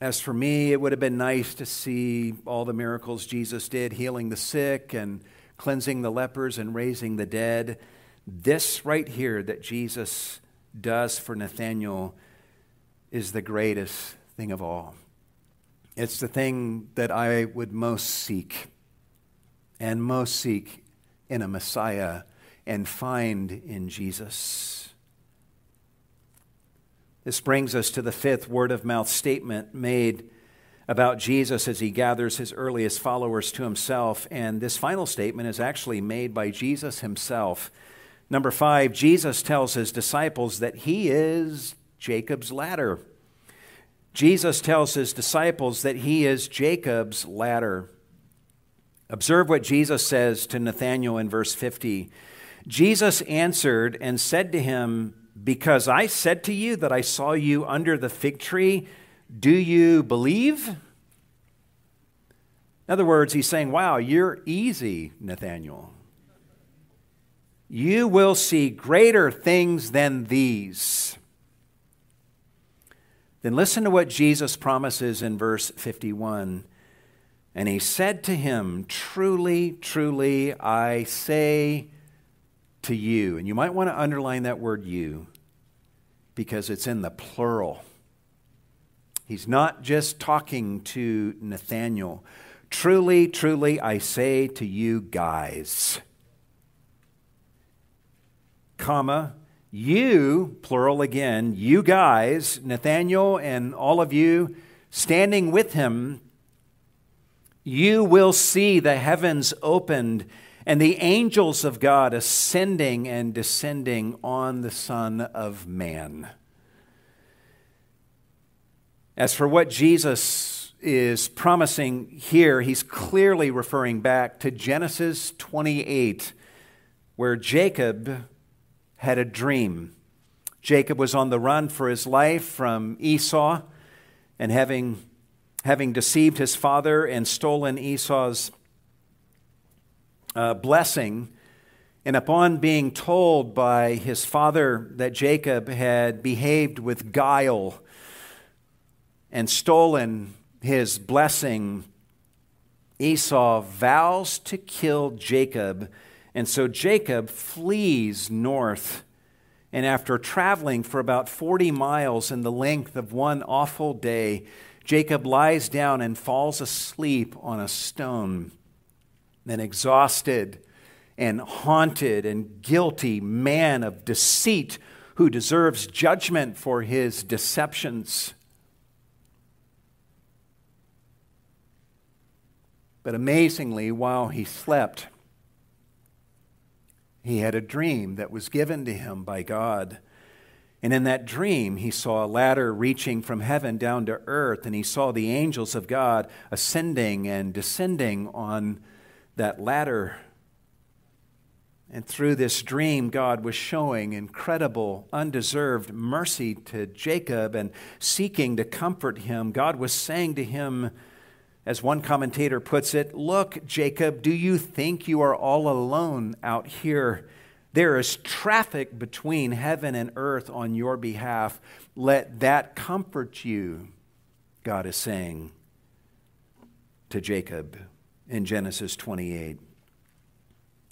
As for me, it would have been nice to see all the miracles Jesus did, healing the sick and cleansing the lepers and raising the dead. This right here that Jesus does for Nathanael is the greatest thing of all. It's the thing that I would most seek, and most seek in a Messiah and find in Jesus. This brings us to the fifth word-of-mouth statement made about Jesus as he gathers his earliest followers to himself, and this final statement is actually made by Jesus himself. Number five, Jesus tells his disciples that he is Jacob's ladder. Jesus tells his disciples that he is Jacob's ladder. Observe what Jesus says to Nathanael in verse fifty. Jesus answered and said to him, because I said to you that I saw you under the fig tree, do you believe? In other words, he's saying, wow, you're easy, Nathanael. You will see greater things than these. Then listen to what Jesus promises in verse fifty-one. And he said to him, truly, truly, I say to you. And you might want to underline that word you because it's in the plural. He's not just talking to Nathanael. Truly, truly, I say to you guys, comma, you, plural again, you guys, Nathanael and all of you standing with him, you will see the heavens opened and the angels of God ascending and descending on the Son of Man. As for what Jesus is promising here, he's clearly referring back to Genesis twenty-eight, where Jacob had a dream. Jacob was on the run for his life from Esau, and having, having deceived his father and stolen Esau's uh, blessing, and upon being told by his father that Jacob had behaved with guile and stolen his blessing, Esau vows to kill Jacob. And so Jacob flees north. And after traveling for about forty miles in the length of one awful day, Jacob lies down and falls asleep on a stone. Then exhausted and haunted and guilty man of deceit who deserves judgment for his deceptions. But amazingly, while he slept, he had a dream that was given to him by God. And in that dream, he saw a ladder reaching from heaven down to earth, and he saw the angels of God ascending and descending on that ladder. And through this dream, God was showing incredible, undeserved mercy to Jacob and seeking to comfort him. God was saying to him, as one commentator puts it, "Look, Jacob, do you think you are all alone out here? There is traffic between heaven and earth on your behalf. Let that comfort you," God is saying to Jacob in Genesis twenty-eight.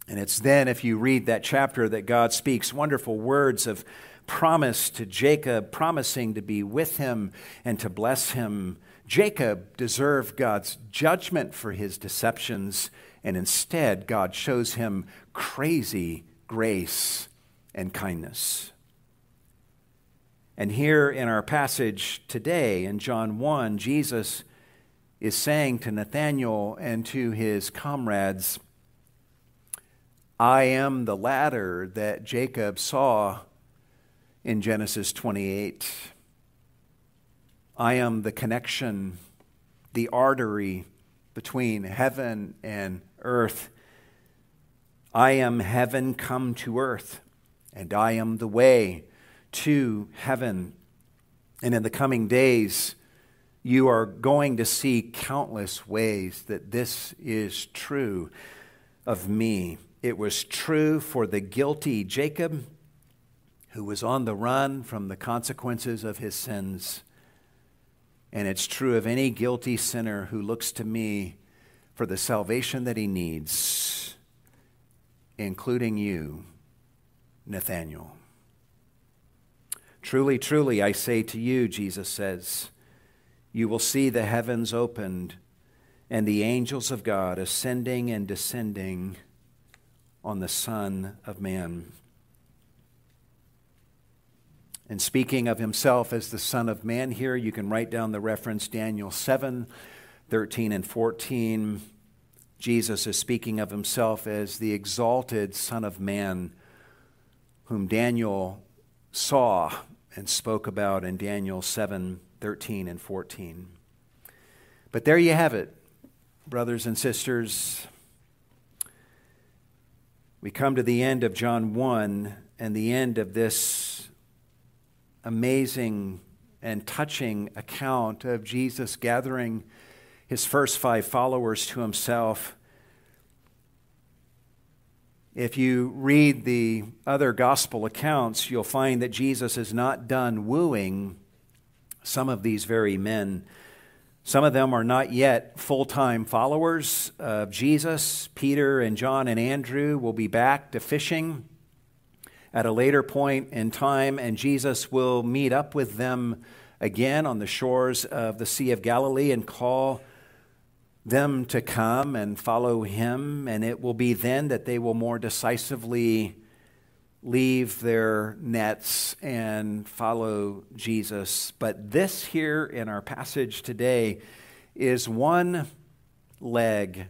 And it's then, if you read that chapter, that God speaks wonderful words of promise to Jacob, promising to be with him and to bless him. Jacob deserved God's judgment for his deceptions, and instead God shows him crazy grace and kindness. And here in our passage today, in John one, Jesus is saying to Nathanael and to his comrades, "I am the ladder that Jacob saw in Genesis twenty-eight. I am the connection, the artery between heaven and earth. I am heaven come to earth, and I am the way to heaven." And in the coming days, you are going to see countless ways that this is true of me. It was true for the guilty Jacob, who was on the run from the consequences of his sins. And it's true of any guilty sinner who looks to me for the salvation that he needs, including you, Nathanael. "Truly, truly, I say to you," Jesus says, "you will see the heavens opened and the angels of God ascending and descending on the Son of Man." And speaking of himself as the Son of Man here, you can write down the reference Daniel seven, thirteen and fourteen. Jesus is speaking of himself as the exalted Son of Man, whom Daniel saw and spoke about in Daniel seven, thirteen and fourteen. But there you have it, brothers and sisters. We come to the end of John one and the end of this amazing and touching account of Jesus gathering his first five followers to himself. If you read the other gospel accounts, you'll find that Jesus is not done wooing some of these very men. Some of them are not yet full-time followers of Jesus. Peter and John and Andrew will be back to fishing at a later point in time, and Jesus will meet up with them again on the shores of the Sea of Galilee and call them to come and follow him. And it will be then that they will more decisively leave their nets and follow Jesus. But this here in our passage today is one leg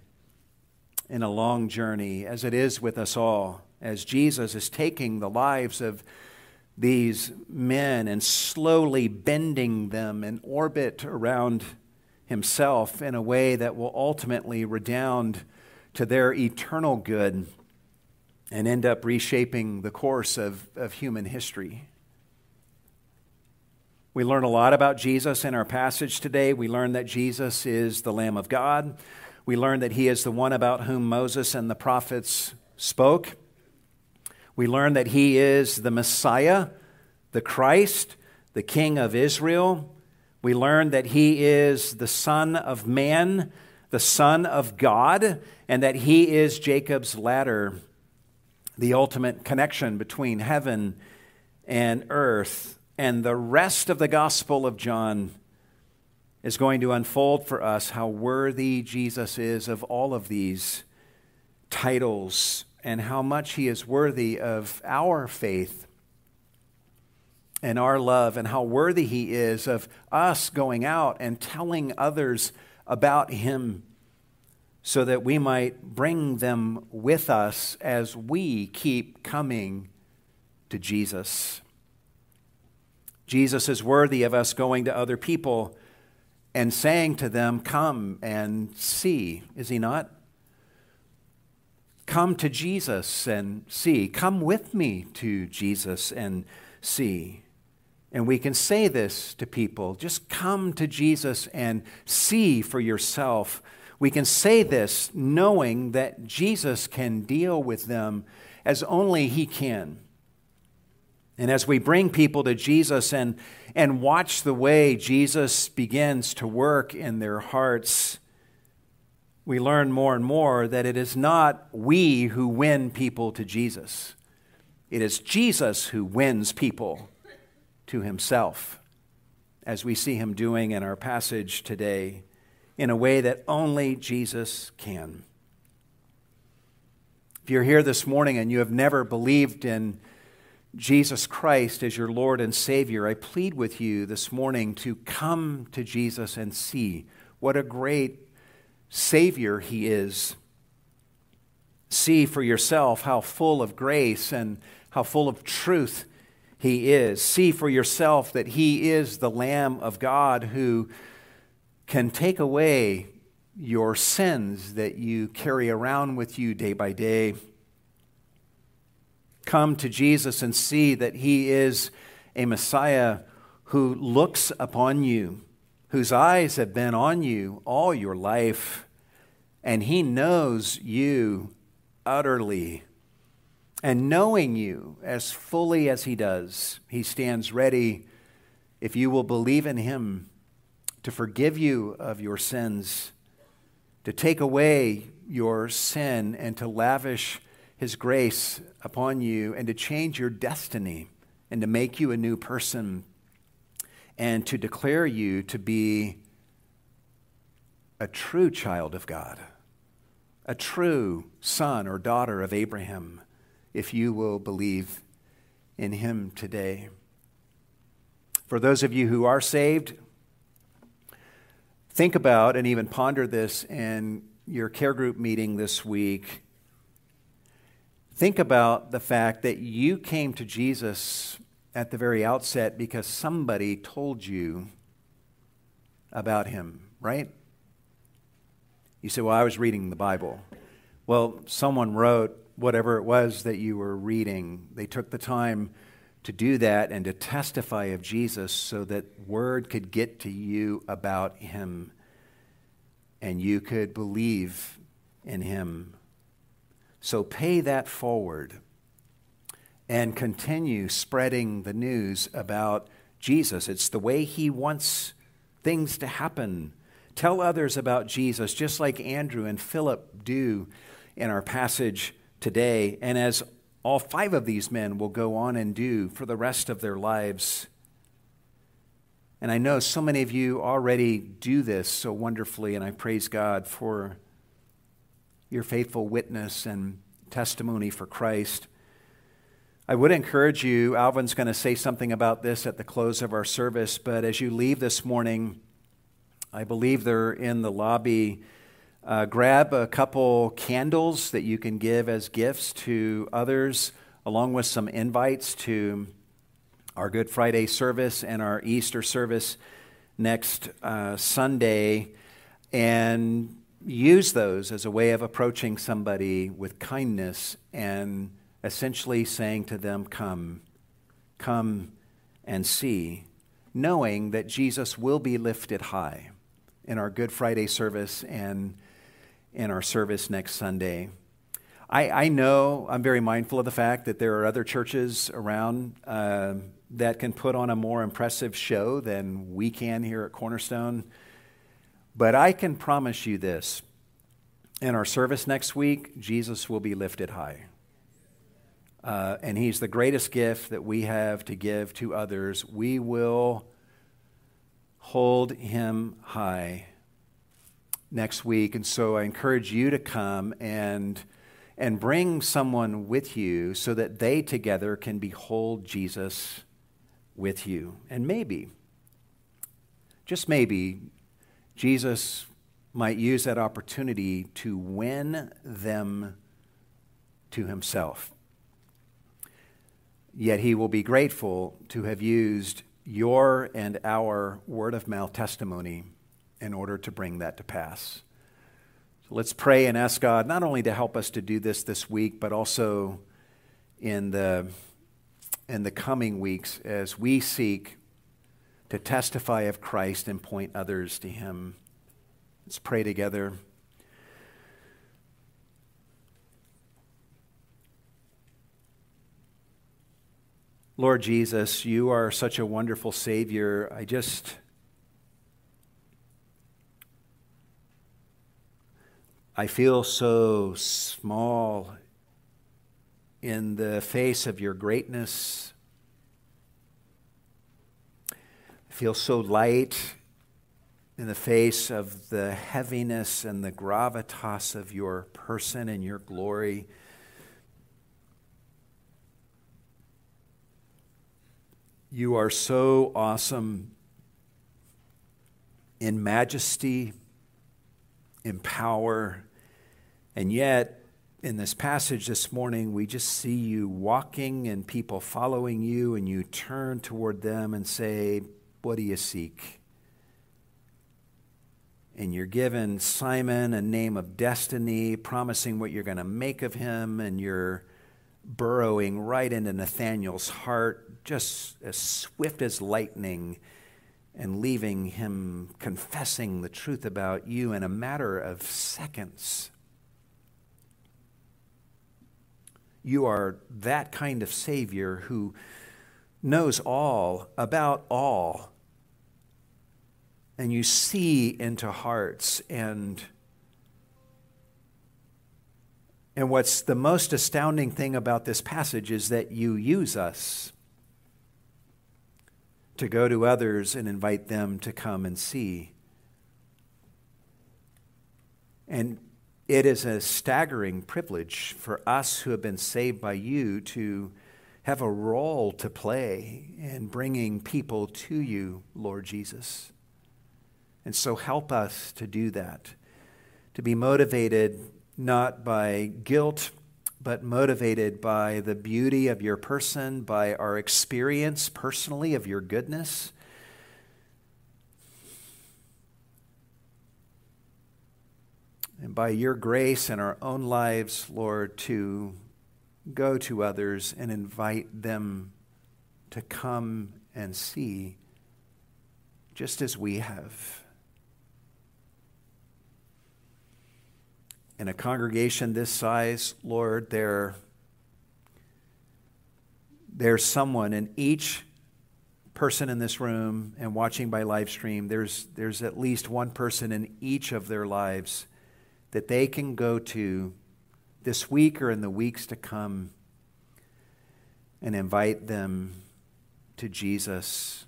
in a long journey, as it is with us all, as Jesus is taking the lives of these men and slowly bending them in orbit around himself in a way that will ultimately redound to their eternal good and end up reshaping the course of, of human history. We learn a lot about Jesus in our passage today. We learn that Jesus is the Lamb of God. We learn that he is the one about whom Moses and the prophets spoke. We learn that he is the Messiah, the Christ, the King of Israel. We learn that he is the Son of Man, the Son of God, and that he is Jacob's ladder, the ultimate connection between heaven and earth. And the rest of the Gospel of John is going to unfold for us how worthy Jesus is of all of these titles and how much he is worthy of our faith and our love and how worthy he is of us going out and telling others about him so that we might bring them with us as we keep coming to Jesus. Jesus is worthy of us going to other people and saying to them, come and see. Is he not? Come to Jesus and see. Come with me to Jesus and see. And we can say this to people. Just come to Jesus and see for yourself. We can say this knowing that Jesus can deal with them as only he can. And as we bring people to Jesus and, and watch the way Jesus begins to work in their hearts, we learn more and more that it is not we who win people to Jesus. It is Jesus who wins people to himself, as we see him doing in our passage today, in a way that only Jesus can. If you're here this morning and you have never believed in Jesus Christ as your Lord and Savior, I plead with you this morning to come to Jesus and see what a great Savior he is. See for yourself how full of grace and how full of truth he is. See for yourself that he is the Lamb of God who can take away your sins that you carry around with you day by day. Come to Jesus and see that he is a Messiah who looks upon you, whose eyes have been on you all your life, and he knows you utterly. And knowing you as fully as he does, he stands ready, if you will believe in him, to forgive you of your sins, to take away your sin, and to lavish his grace upon you and to change your destiny and to make you a new person and to declare you to be a true child of God, a true son or daughter of Abraham, if you will believe in him today. For those of you who are saved, think about and even ponder this in your care group meeting this week. Think about the fact that you came to Jesus at the very outset because somebody told you about him, right? You say, well, I was reading the Bible. Well, someone wrote whatever it was that you were reading. They took the time to do that and to testify of Jesus so that word could get to you about him and you could believe in him. So pay that forward and continue spreading the news about Jesus. It's the way he wants things to happen. Tell others about Jesus, just like Andrew and Philip do in our passage today, and as all five of these men will go on and do for the rest of their lives. And I know so many of you already do this so wonderfully, and I praise God for your faithful witness and testimony for Christ. I would encourage you, Alvin's going to say something about this at the close of our service, but as you leave this morning, I believe they're in the lobby. Uh, grab a couple candles that you can give as gifts to others, along with some invites to our Good Friday service and our Easter service next uh, Sunday and use those as a way of approaching somebody with kindness and essentially saying to them, come, come and see, knowing that Jesus will be lifted high in our Good Friday service and in our service next Sunday. I, I know, I'm very mindful of the fact that there are other churches around uh, that can put on a more impressive show than we can here at Cornerstone. But I can promise you this, in our service next week, Jesus will be lifted high. Uh, and he's the greatest gift that we have to give to others. We will hold him high next week. And so I encourage you to come and and bring someone with you so that they together can behold Jesus with you. And maybe, just maybe, Jesus might use that opportunity to win them to himself. Yet he will be grateful to have used your and our word-of-mouth testimony in order to bring that to pass. So let's pray and ask God not only to help us to do this this week, but also in the, in the coming weeks as we seek to testify of Christ and point others to him. Let's pray together. Lord Jesus, you are such a wonderful Savior. I just, I feel so small in the face of your greatness. Feel so light in the face of the heaviness and the gravitas of your person and your glory. You are so awesome in majesty, in power, and yet in this passage this morning, we just see you walking and people following you, and you turn toward them and say, what do you seek? And you're given Simon a name of destiny, promising what you're going to make of him, and you're burrowing right into Nathanael's heart, just as swift as lightning, and leaving him confessing the truth about you in a matter of seconds. You are that kind of Savior who knows all about all. And you see into hearts. And, and what's the most astounding thing about this passage is that you use us to go to others and invite them to come and see. And it is a staggering privilege for us who have been saved by you to have a role to play in bringing people to you, Lord Jesus. And so help us to do that, to be motivated not by guilt, but motivated by the beauty of your person, by our experience personally of your goodness. And by your grace in our own lives, Lord, to go to others and invite them to come and see just as we have. In a congregation this size, Lord, there, there's someone in each person in this room and watching by live stream, there's, there's at least one person in each of their lives that they can go to this week or in the weeks to come and invite them to Jesus.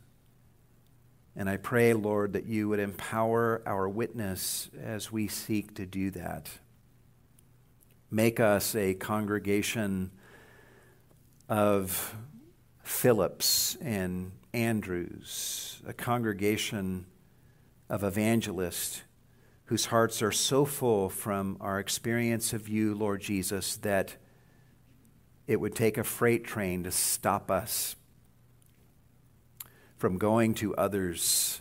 And I pray, Lord, that you would empower our witness as we seek to do that. Make us a congregation of Philips and Andrews, a congregation of evangelists whose hearts are so full from our experience of you, Lord Jesus, that it would take a freight train to stop us from going to others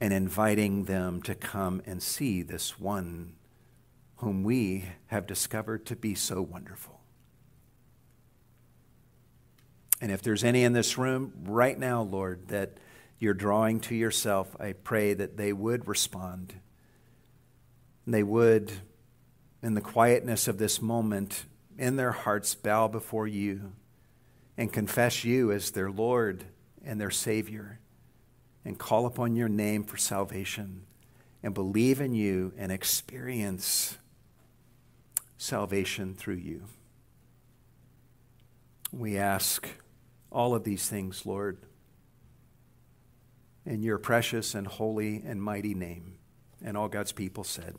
and inviting them to come and see this one whom we have discovered to be so wonderful. And if there's any in this room right now, Lord, that you're drawing to yourself, I pray that they would respond. And they would, in the quietness of this moment, in their hearts, bow before you and confess you as their Lord and their Savior and call upon your name for salvation and believe in you and experience salvation through you. We ask all of these things, Lord, in your precious and holy and mighty name. And all God's people said.